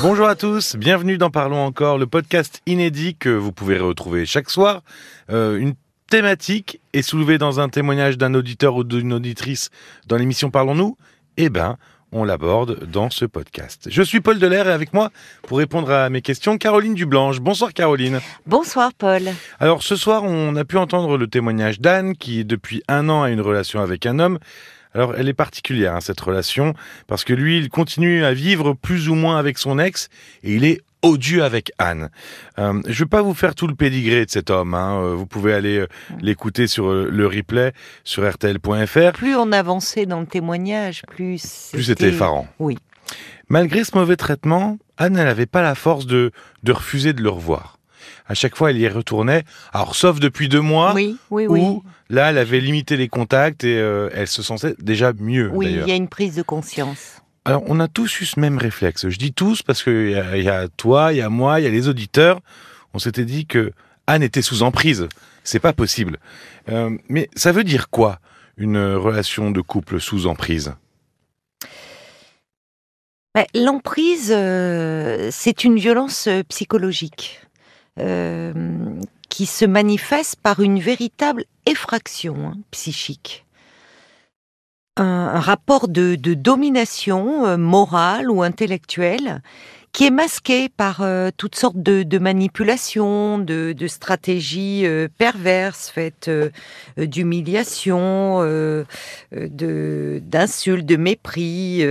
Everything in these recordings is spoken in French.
Bonjour à tous, bienvenue dans Parlons Encore, le podcast inédit que vous pouvez retrouver chaque soir. Une thématique est soulevée dans un témoignage d'un auditeur ou d'une auditrice dans l'émission Parlons-Nous. Eh ben, on l'aborde dans ce podcast. Je suis Paul Delair et avec moi, pour répondre à mes questions, Caroline Dublanche. Bonsoir Caroline. Bonsoir Paul. Alors ce soir, on a pu entendre le témoignage d'Anne qui, depuis 1 an, a une relation avec un homme. Alors, elle est particulière, hein, cette relation, parce que lui, il continue à vivre plus ou moins avec son ex, et il est odieux avec Anne. Je ne vais pas vous faire tout le pédigré de cet homme, hein. Vous pouvez aller l'écouter sur le replay, sur rtl.fr. Plus on avançait dans le témoignage, plus c'était effarant. Oui. Malgré ce mauvais traitement, Anne n'avait pas la force de refuser de le revoir. À chaque fois, elle y retournait, alors sauf depuis 2 mois, où là, elle avait limité les contacts et elle se sentait déjà mieux. Oui, d'ailleurs. Il y a une prise de conscience. Alors, on a tous eu ce même réflexe. Je dis tous parce qu'il y a toi, il y a moi, il y a les auditeurs. On s'était dit que Anne était sous emprise. C'est pas possible. Mais ça veut dire quoi, une relation de couple sous emprise ? L'emprise, c'est une violence psychologique. Qui se manifeste par une véritable effraction psychique. Un rapport de domination morale ou intellectuelle qui est masqué par toutes sortes de manipulations, de stratégies perverses faites d'humiliation, d'insultes, de mépris,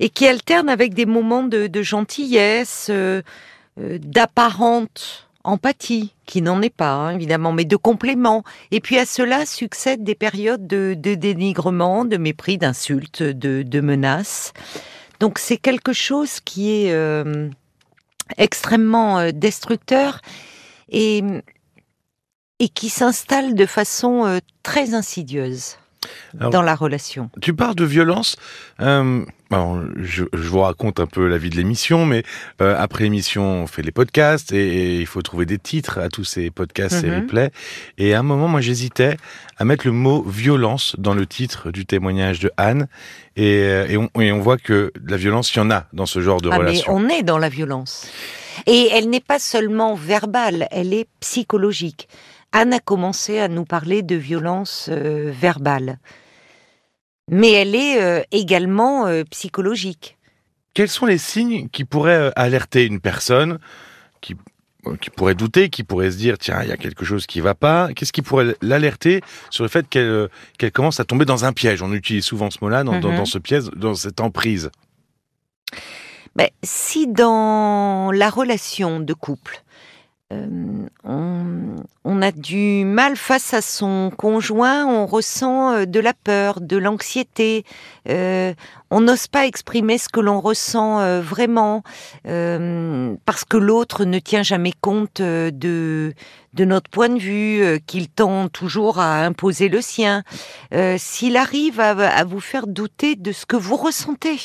et qui alterne avec des moments de gentillesse, d'apparente empathie, qui n'en est pas, hein, évidemment, mais de compléments. Et puis à cela succèdent des périodes de dénigrement, de mépris, d'insultes, de menaces. Donc c'est quelque chose qui est extrêmement destructeur et qui s'installe de façon très insidieuse. Alors, dans la relation. Tu parles de violence. Alors, je vous raconte un peu la vie de l'émission, mais après l'émission, on fait les podcasts et il faut trouver des titres à tous ces podcasts et replays. Et à un moment, moi, j'hésitais à mettre le mot « violence » dans le titre du témoignage de Anne. Et on voit que la violence, il y en a dans ce genre de relation. Mais on est dans la violence. Et elle n'est pas seulement verbale, elle est psychologique. Anne a commencé à nous parler de violence verbale. Mais elle est également psychologique. Quels sont les signes qui pourraient alerter une personne qui pourrait douter, qui pourrait se dire « Tiens, il y a quelque chose qui ne va pas ». Qu'est-ce qui pourrait l'alerter sur le fait qu'elle commence à tomber dans un piège ? On utilise souvent ce mot-là dans ce piège, dans cette emprise. Ben, si dans la relation de couple, on a du mal face à son conjoint, on ressent de la peur, de l'anxiété, on n'ose pas exprimer ce que l'on ressent vraiment, parce que l'autre ne tient jamais compte de notre point de vue, qu'il tend toujours à imposer le sien, s'il arrive à vous faire douter de ce que vous ressentez.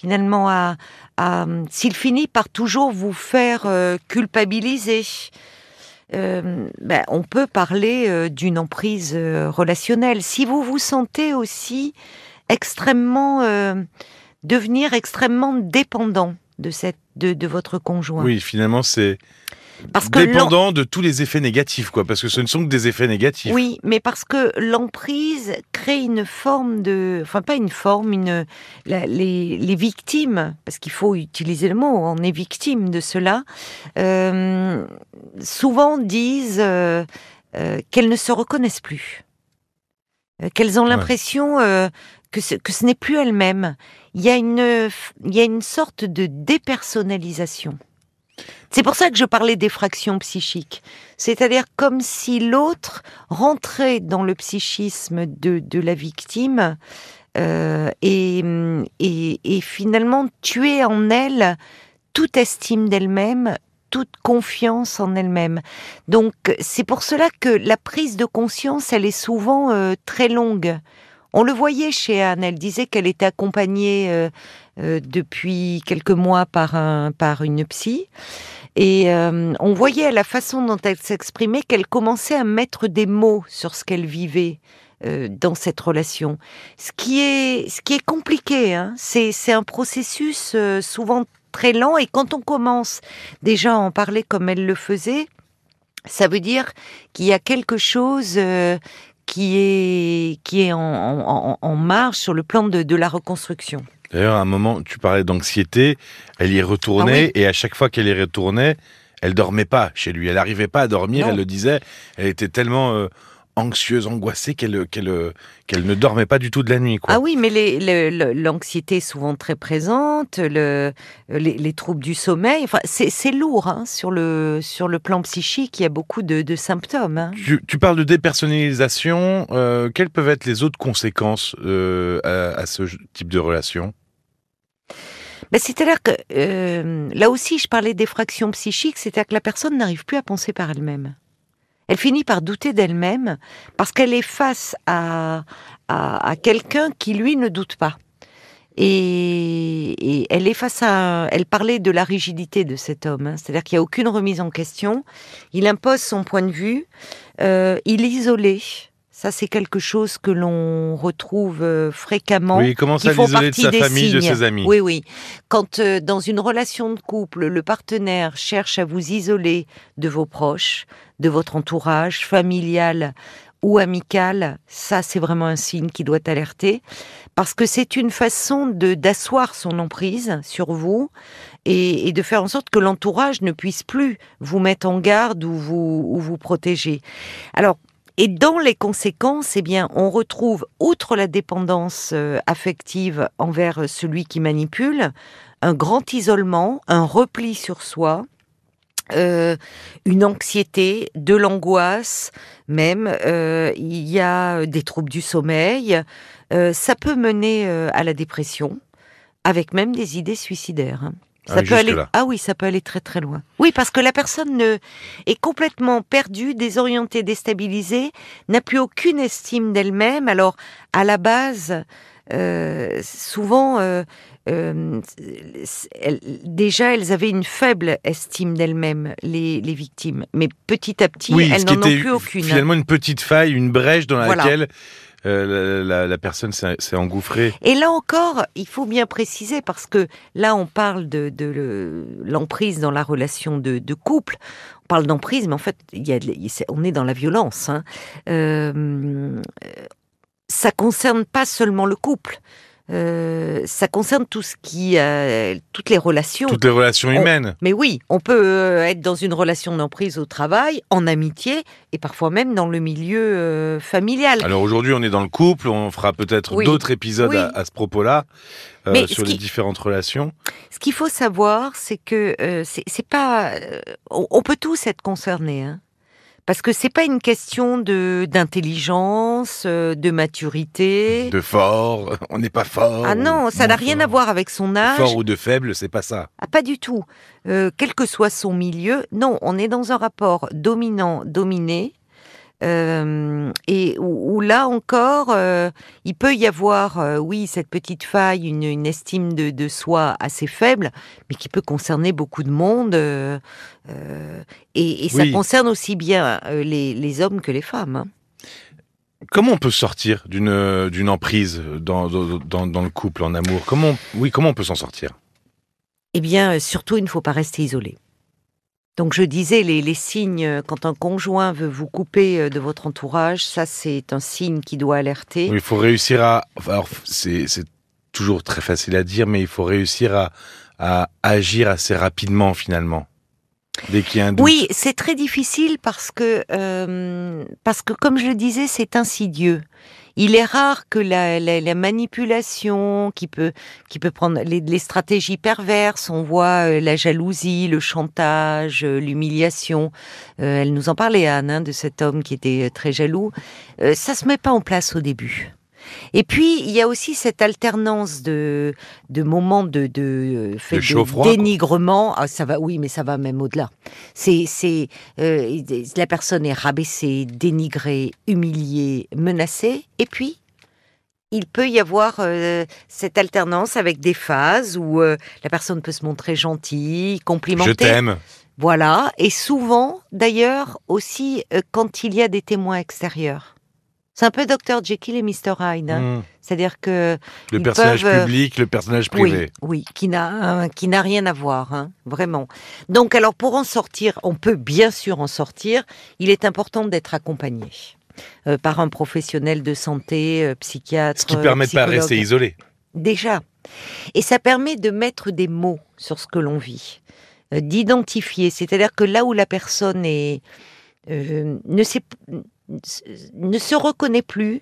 Finalement, s'il finit par toujours vous faire culpabiliser, on peut parler d'une emprise relationnelle. Si vous vous sentez aussi devenir extrêmement dépendant de votre conjoint. Oui, finalement, c'est dépendant de tous les effets négatifs, quoi, parce que ce ne sont que des effets négatifs. Oui, mais parce que l'emprise crée une forme les victimes, parce qu'il faut utiliser le mot, on est victime de cela, souvent disent qu'elles ne se reconnaissent plus, qu'elles ont l'impression que ce n'est plus elles-mêmes. Il y a une sorte de dépersonnalisation. C'est pour ça que je parlais d'effraction psychique. C'est-à-dire comme si l'autre rentrait dans le psychisme de la victime et finalement tuait en elle toute estime d'elle-même, toute confiance en elle-même. Donc c'est pour cela que la prise de conscience, elle est souvent très longue. On le voyait chez Anne, elle disait qu'elle était accompagnée depuis quelques mois par une psy. Et on voyait à la façon dont elle s'exprimait qu'elle commençait à mettre des mots sur ce qu'elle vivait dans cette relation. Ce qui est compliqué, hein. C'est un processus souvent très lent, et quand on commence déjà à en parler comme elle le faisait, ça veut dire qu'il y a quelque chose qui est en marche sur le plan de la reconstruction. D'ailleurs, à un moment, tu parlais d'anxiété, elle y est retournée, et à chaque fois qu'elle y retournait, elle dormait pas chez lui, elle n'arrivait pas à dormir, non. Elle le disait, elle était tellement... anxieuse, angoissée, qu'elle ne dormait pas du tout de la nuit. Quoi. Ah oui, mais l'anxiété est souvent très présente, les troubles du sommeil, enfin, c'est lourd hein, sur le plan psychique, il y a beaucoup de symptômes. Hein. Tu parles de dépersonnalisation, quelles peuvent être les autres conséquences à ce type de relation ? Ben, c'est-à-dire que, là aussi, je parlais d'effraction psychique, c'est-à-dire que la personne n'arrive plus à penser par elle-même. Elle finit par douter d'elle-même parce qu'elle est face à quelqu'un qui, lui, ne doute pas. Et elle est face à... Elle parlait de la rigidité de cet homme. Hein, c'est-à-dire qu'il n'y a aucune remise en question. Il impose son point de vue. Il est isolé. Ça, c'est quelque chose que l'on retrouve fréquemment. Oui, il commence à l'isoler de sa famille, de ses amis. Oui, oui. Quand dans une relation de couple, le partenaire cherche à vous isoler de vos proches, de votre entourage familial ou amical, ça, c'est vraiment un signe qui doit alerter. Parce que c'est une façon d'asseoir son emprise sur vous et de faire en sorte que l'entourage ne puisse plus vous mettre en garde ou vous protéger. Alors, et dans les conséquences, eh bien, on retrouve, outre la dépendance affective envers celui qui manipule, un grand isolement, un repli sur soi, une anxiété, de l'angoisse, même, il y a des troubles du sommeil, ça peut mener à la dépression, avec même des idées suicidaires. Ça peut aller très très loin. Oui, parce que la personne est complètement perdue, désorientée, déstabilisée, n'a plus aucune estime d'elle-même. Alors, à la base, souvent, déjà, elles avaient une faible estime d'elles-mêmes, les victimes. Mais petit à petit, elles n'en ont plus aucune. Finalement, une petite faille, une brèche dans laquelle... La personne s'est engouffrée. Et là encore, il faut bien préciser, parce que là on parle de l'emprise dans la relation de couple, on parle d'emprise, mais en fait on est dans la violence. Hein. Ça ne concerne pas seulement le couple. Ça concerne toutes les relations. Toutes les relations humaines. Mais oui, on peut être dans une relation d'emprise au travail, en amitié, et parfois même dans le milieu familial. Alors aujourd'hui, on est dans le couple, on fera peut-être d'autres épisodes à ce propos-là, sur les différentes relations. Ce qu'il faut savoir, c'est que c'est pas... on peut tous être concernés, hein. Parce que c'est pas une question d'intelligence, de maturité... De fort, on n'est pas fort... Ah non, ça n'a rien à voir avec son âge... Fort ou de faible, c'est pas ça... Ah pas du tout, quel que soit son milieu, non, on est dans un rapport dominant-dominé, et où là encore, il peut y avoir, cette petite faille, une estime de soi assez faible, mais qui peut concerner beaucoup de monde... Et ça concerne aussi bien les hommes que les femmes. Hein. Comment on peut sortir d'une emprise dans le couple, en amour ? Comment on peut s'en sortir ? Eh bien, surtout, il ne faut pas rester isolé. Donc, je disais, les signes, quand un conjoint veut vous couper de votre entourage, ça, c'est un signe qui doit alerter. Il faut réussir à... Alors, c'est toujours très facile à dire, mais il faut réussir à agir assez rapidement, finalement. Dès qu'il y a un doute. Oui, c'est très difficile parce que, comme je le disais, c'est insidieux. Il est rare que la manipulation qui peut prendre les stratégies perverses, on voit la jalousie, le chantage, l'humiliation. Elle nous en parlait, Anne, hein, de cet homme qui était très jaloux. Ça se met pas en place au début. Et puis, il y a aussi cette alternance de moments de dénigrement. Ah, ça va, oui, mais ça va même au-delà. La personne est rabaissée, dénigrée, humiliée, menacée. Et puis, il peut y avoir cette alternance avec des phases où la personne peut se montrer gentille, complimentée. Je t'aime. Voilà. Et souvent, d'ailleurs, aussi, quand il y a des témoins extérieurs. C'est un peu Dr. Jekyll et Mr. Hyde. Hein. C'est-à-dire que... Le personnage public, le personnage privé. Oui, qui n'a rien à voir, hein, vraiment. Donc, alors, pour en sortir, on peut bien sûr en sortir, il est important d'être accompagné par un professionnel de santé, psychiatre, psychologue. Ce qui permet de ne pas rester isolé. Déjà. Et ça permet de mettre des mots sur ce que l'on vit, d'identifier. C'est-à-dire que là où la personne est... ne se reconnaît plus,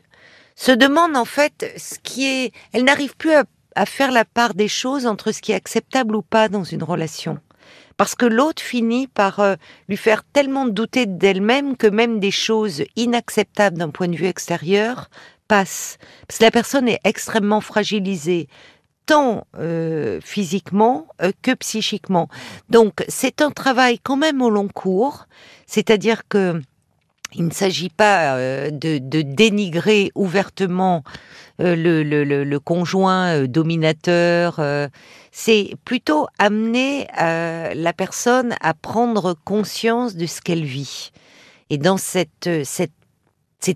se demande en fait ce qui est... Elle n'arrive plus à faire la part des choses entre ce qui est acceptable ou pas dans une relation. Parce que l'autre finit par lui faire tellement douter d'elle-même que même des choses inacceptables d'un point de vue extérieur passent. Parce que la personne est extrêmement fragilisée, tant physiquement que psychiquement. Donc c'est un travail quand même au long cours, c'est-à-dire que il ne s'agit pas de dénigrer ouvertement le conjoint dominateur. C'est plutôt amener la personne à prendre conscience de ce qu'elle vit. Et dans c'est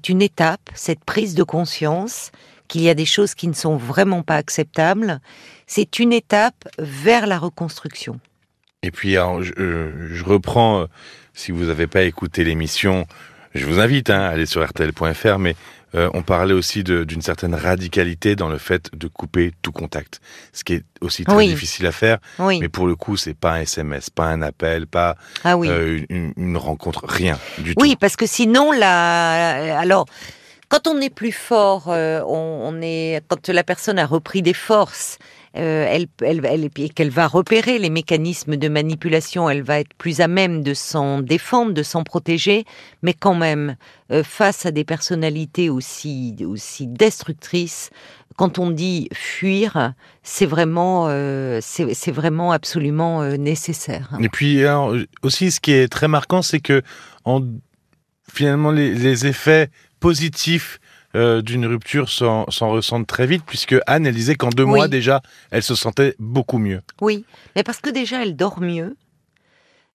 une étape, cette prise de conscience qu'il y a des choses qui ne sont vraiment pas acceptables. C'est une étape vers la reconstruction. Et puis, alors, je reprends, si vous n'avez pas écouté l'émission... Je vous invite à aller sur rtl.fr, mais on parlait aussi d'une certaine radicalité dans le fait de couper tout contact. Ce qui est aussi très difficile à faire, mais pour le coup, c'est pas un SMS, pas un appel, pas une rencontre, rien du tout. Oui, parce que sinon, alors, quand on est plus fort, quand la personne a repris des forces... qu'elle va repérer les mécanismes de manipulation, elle va être plus à même de s'en défendre, de s'en protéger, mais quand même, face à des personnalités aussi destructrices, quand on dit fuir, c'est vraiment absolument nécessaire. Et puis alors, aussi, ce qui est très marquant, c'est que finalement les effets positifs d'une rupture s'en ressentent très vite, puisque Anne, elle disait qu'en 2 mois déjà, elle se sentait beaucoup mieux. Oui, mais parce que déjà, elle dort mieux.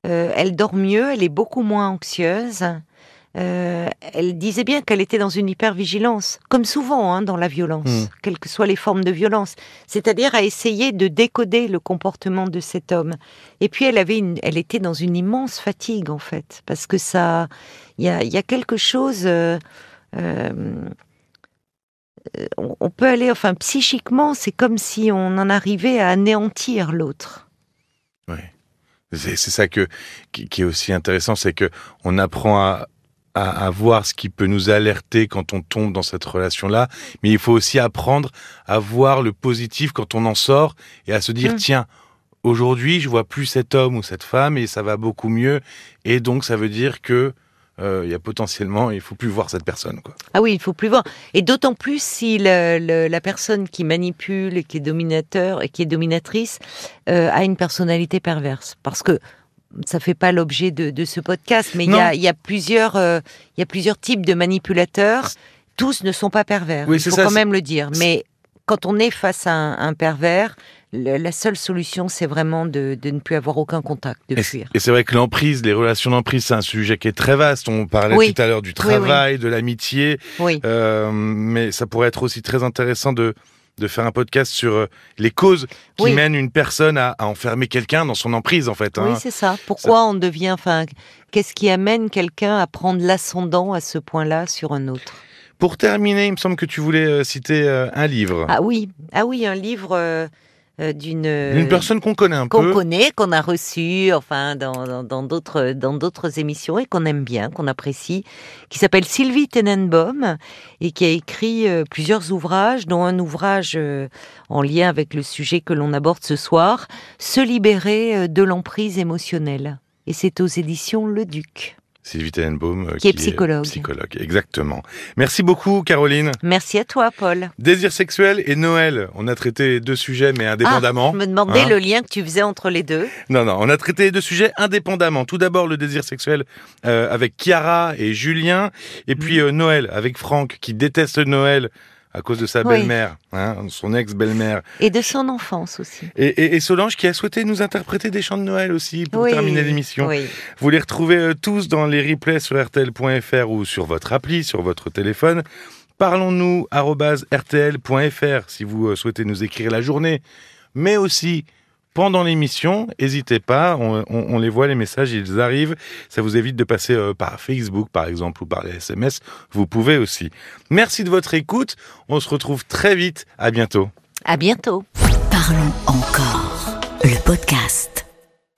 Elle est beaucoup moins anxieuse. Elle disait bien qu'elle était dans une hypervigilance, comme souvent hein, dans la violence, quelles que soient les formes de violence. C'est-à-dire à essayer de décoder le comportement de cet homme. Et puis, elle était dans une immense fatigue, en fait, parce que ça... Il y a quelque chose... on peut aller, enfin psychiquement, c'est comme si on en arrivait à anéantir l'autre. Oui, c'est ça qui est aussi intéressant, c'est que on apprend à voir ce qui peut nous alerter quand on tombe dans cette relation-là, mais il faut aussi apprendre à voir le positif quand on en sort et à se dire tiens, aujourd'hui je vois plus cet homme ou cette femme et ça va beaucoup mieux, et donc ça veut dire que il y a potentiellement, il ne faut plus voir cette personne. Quoi. Ah oui, il ne faut plus voir. Et d'autant plus si la personne qui manipule, qui est dominateur et qui est dominatrice a une personnalité perverse. Parce que ça ne fait pas l'objet de ce podcast, mais il y a plusieurs types de manipulateurs. Tous ne sont pas pervers, oui, il faut quand même le dire. Mais quand on est face à un pervers... La seule solution, c'est vraiment de ne plus avoir aucun contact, de fuir. Et c'est vrai que l'emprise, les relations d'emprise, c'est un sujet qui est très vaste. On parlait tout à l'heure du travail, de l'amitié. Oui. Mais ça pourrait être aussi très intéressant de faire un podcast sur les causes qui mènent une personne à enfermer quelqu'un dans son emprise, en fait. Hein. Oui, c'est ça. Pourquoi on devient... Enfin, qu'est-ce qui amène quelqu'un à prendre l'ascendant à ce point-là sur un autre ? Pour terminer, il me semble que tu voulais citer un livre. Ah oui, un livre... d'une personne qu'on connaît un peu. Qu'on connaît, qu'on a reçue enfin, dans d'autres émissions et qu'on aime bien, qu'on apprécie, qui s'appelle Sylvie Tenenbaum et qui a écrit plusieurs ouvrages, dont un ouvrage en lien avec le sujet que l'on aborde ce soir, Se libérer de l'emprise émotionnelle. Et c'est aux éditions Le Duc. Sylvie Tenenbaum, qui est psychologue. Exactement. Merci beaucoup, Caroline. Merci à toi, Paul. Désir sexuel et Noël. On a traité les 2 sujets, mais indépendamment. Je me demandais le lien que tu faisais entre les 2. Non, on a traité les 2 sujets indépendamment. Tout d'abord, le désir sexuel avec Chiara et Julien. Et puis Noël, avec Franck, qui déteste Noël. à cause de sa belle-mère, hein, son ex-belle-mère. Et de son enfance aussi. Et Solange qui a souhaité nous interpréter des chants de Noël aussi pour terminer l'émission. Oui. Vous les retrouvez tous dans les replays sur rtl.fr ou sur votre appli, sur votre téléphone. Parlons-nous@rtl.fr si vous souhaitez nous écrire la journée, mais aussi pendant l'émission, n'hésitez pas, on les voit, les messages, ils arrivent. Ça vous évite de passer par Facebook, par exemple, ou par les SMS. Vous pouvez aussi. Merci de votre écoute. On se retrouve très vite. À bientôt. À bientôt. Parlons encore. Le podcast.